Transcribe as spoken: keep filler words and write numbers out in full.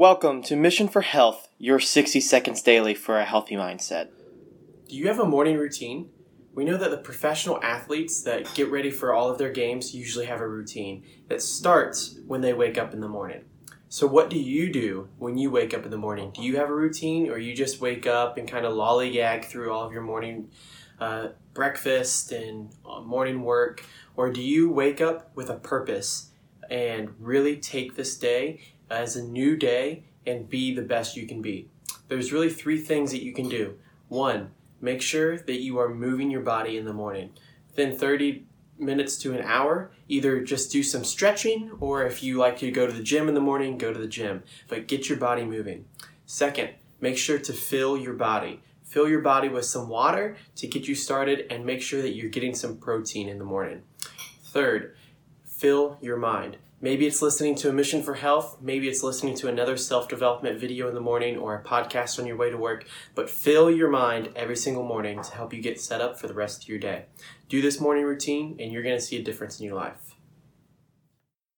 Welcome to Mission for Health, your sixty seconds daily for a healthy mindset. Do you have a morning routine? We know that the professional athletes that get ready for all of their games usually have a routine that starts when they wake up in the morning. So what do you do when you wake up in the morning? Do you have a routine, or you just wake up and kind of lollygag through all of your morning uh, breakfast and morning work? Or do you wake up with a purpose and really take this day as a new day and be the best you can be? There's really three things that you can do. One, make sure that you are moving your body in the morning. Within thirty minutes to an hour, either just do some stretching, or if you like to go to the gym in the morning, go to the gym. But get your body moving. Second, make sure to fill your body. Fill your body with some water to get you started, and make sure that you're getting some protein in the morning. Third, fill your mind. Maybe it's listening to a Mission for Health, maybe it's listening to another self-development video in the morning or a podcast on your way to work, but fill your mind every single morning to help you get set up for the rest of your day. Do this morning routine and you're going to see a difference in your life.